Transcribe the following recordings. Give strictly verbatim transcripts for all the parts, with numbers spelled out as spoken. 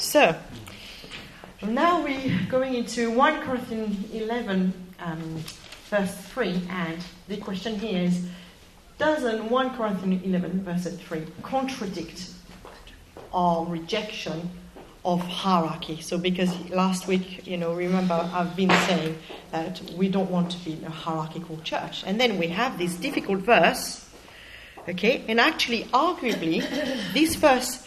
So, now we're going into First Corinthians eleven, um, verse three, and the question here is, doesn't First Corinthians eleven, verse three, contradict our rejection of hierarchy? So, because last week, you know, remember I've been saying that we don't want to be in a hierarchical church. And then we have this difficult verse, okay, and actually, arguably, this verse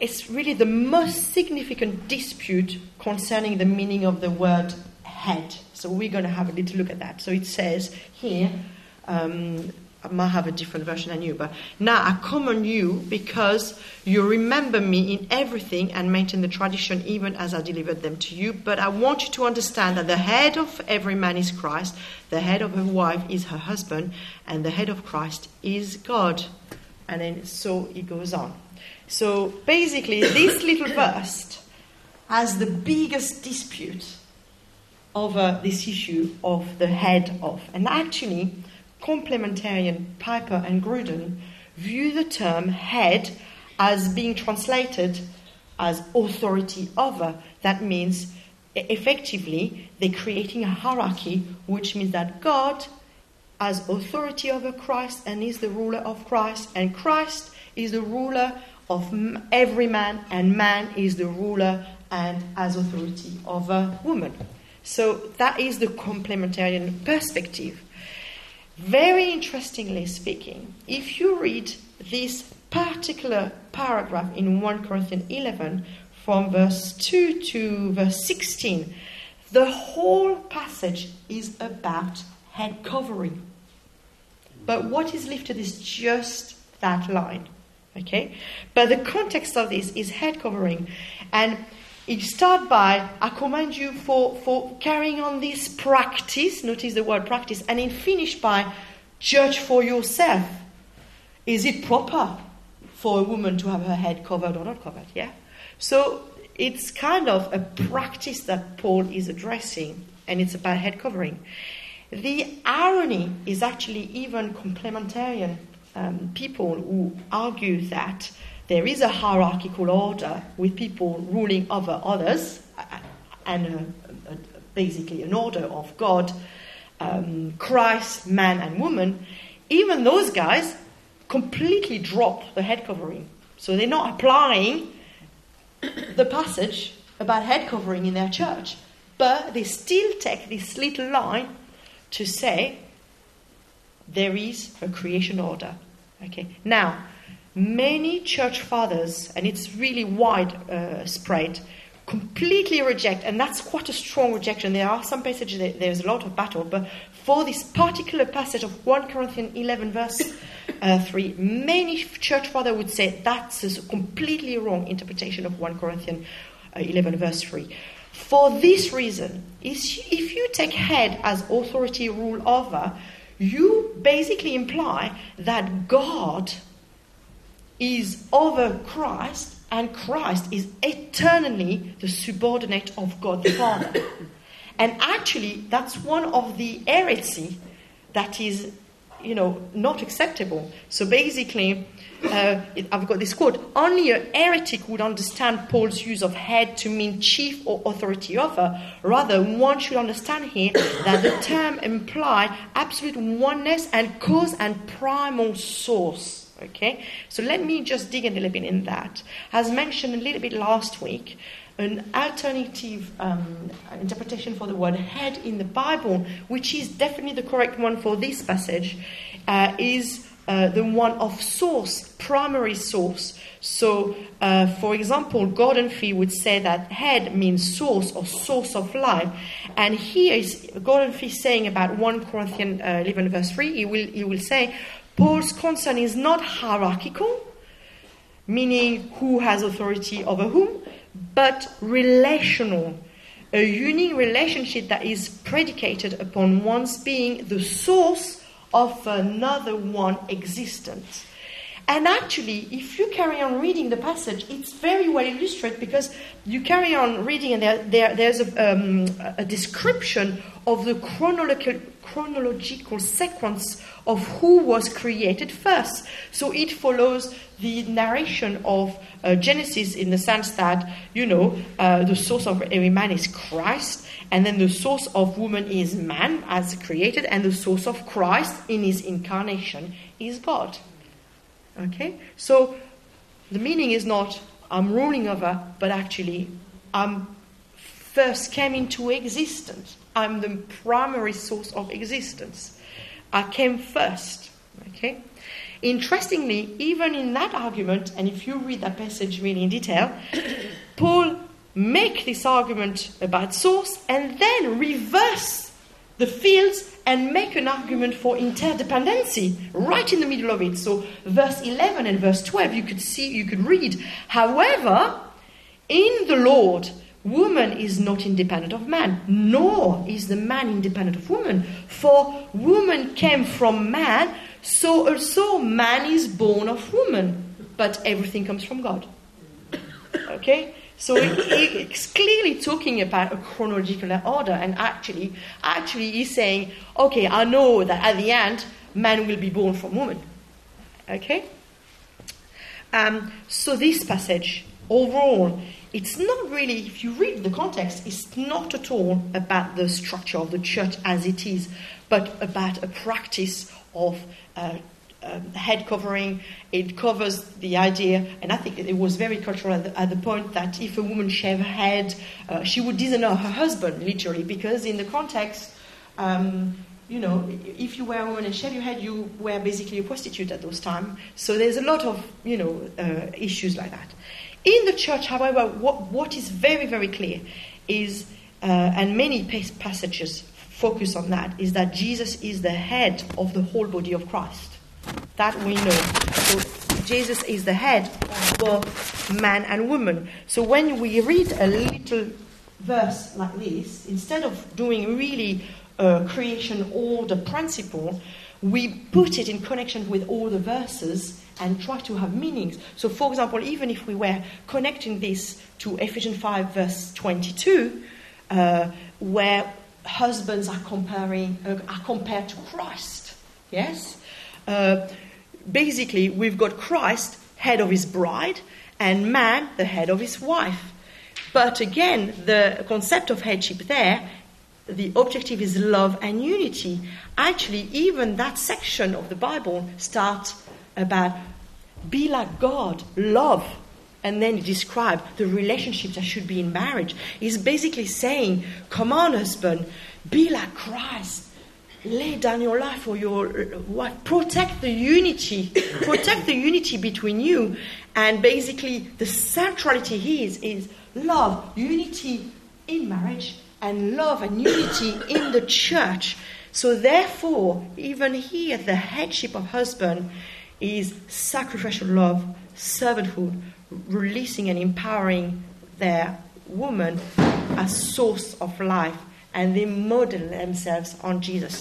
is really the most significant dispute concerning the meaning of the word head. So we're going to have a little look at that. So it says here, um, I might have a different version than you, but now I come on you because you remember me in everything and maintain the tradition even as I delivered them to you. But I want you to understand that the head of every man is Christ, the head of a wife is her husband, and the head of Christ is God. And then so it goes on. So basically, this little verse has the biggest dispute over this issue of the head of. And actually, complementarian Piper and Grudem view the term head as being translated as authority over. That means, effectively, they're creating a hierarchy, which means that God has authority over Christ and is the ruler of Christ, and Christ is the ruler of every man, and man is the ruler and has authority over woman. So that is the complementarian perspective. Very interestingly speaking, if you read this particular paragraph in First Corinthians eleven from verse two to verse sixteen, the whole passage is about head covering. But what is lifted is just that line. Okay, but the context of this is head covering, and it starts by, I commend you for, for carrying on this practice, notice the word practice, and it finished by, judge for yourself, is it proper for a woman to have her head covered or not covered, yeah? So it's kind of a practice that Paul is addressing, and it's about head covering. The irony is actually even complementarian. Um, people who argue that there is a hierarchical order with people ruling over others and a, a, basically an order of God, um, Christ, man and woman, even those guys completely drop the head covering. So they're not applying the passage about head covering in their church, but they still take this little line to say there is a creation order. Okay. Now, many church fathers, and it's really wide uh, spread, completely reject, and that's quite a strong rejection. There are some passages, that there's a lot of battle, but for this particular passage of First Corinthians eleven verse uh, three, many church fathers would say that's a completely wrong interpretation of First Corinthians eleven verse three. For this reason, if you take head as authority rule over, you basically imply that God is over Christ and Christ is eternally the subordinate of God the Father. And actually, that's one of the heresy that is, you know, not acceptable. So basically, uh, I've got this quote, only a heretic would understand Paul's use of head to mean chief or authority over. Rather, one should understand here that the term implies absolute oneness and cause and primal source. Okay, so let me just dig a little bit in that. As mentioned a little bit last week, an alternative um, interpretation for the word head in the Bible, which is definitely the correct one for this passage, uh, is uh, the one of source, primary source. So, uh, for example, Gordon Fee would say that head means source or source of life. And here is Gordon Fee saying about First Corinthians eleven verse three, he will, he will say, Paul's concern is not hierarchical, meaning who has authority over whom, but relational, a unique relationship that is predicated upon one's being the source of another one existence. And actually, if you carry on reading the passage, it's very well illustrated, because you carry on reading and there, there, there's a, um, a description of the chronological, chronological sequence of who was created first. So it follows the narration of uh, Genesis in the sense that, you know, uh, the source of every man is Christ, and then the source of woman is man as created, and the source of Christ in his incarnation is God. Okay, so the meaning is not I'm ruling over, but actually I'm first came into existence. I'm the primary source of existence. I came first. Okay. Interestingly, even in that argument, and if you read that passage really in detail, Paul makes this argument about source and then reverse the fields and make an argument for interdependency right in the middle of it. So verse eleven and verse twelve, you could see, you could read, however, in the Lord, woman is not independent of man, nor is the man independent of woman. For woman came from man, so also man is born of woman. But everything comes from God. Okay? So it, it's clearly talking about a chronological order, and actually, actually he's saying, okay, I know that at the end, man will be born from woman. Okay? Um, so this passage, overall, it's not really, if you read the context, it's not at all about the structure of the church as it is, but about a practice of uh Um, head covering. It covers the idea, and I think it was very cultural at the, at the point that if a woman shaved her head, uh, she would dishonor her husband, literally, because in the context, um, you know, if you were a woman and shaved your head, you were basically a prostitute at those times. So there's a lot of, you know, uh, issues like that. In the church, however, what, what is very, very clear is, uh, and many passages focus on that, is that Jesus is the head of the whole body of Christ. That we know. So Jesus is the head of both man and woman. So when we read a little verse like this, instead of doing really uh, creation order principle, we put it in connection with all the verses and try to have meanings. So for example, even if we were connecting this to Ephesians five verse twenty-two, uh, where husbands are comparing uh, are compared to Christ, yes? Uh, basically, we've got Christ, head of his bride, and man, the head of his wife. But again, the concept of headship there, the objective is love and unity. Actually, even that section of the Bible starts about be like God, love, and then describe the relationship that should be in marriage. It's basically saying, come on, husband, be like Christ. Lay down your life for your wife. Protect the unity. Protect the unity between you. And basically, the centrality here is, is love, unity in marriage, and love and unity in the church. So therefore, even here, the headship of husband is sacrificial love, servanthood, releasing and empowering their woman as source of life. And they model themselves on Jesus.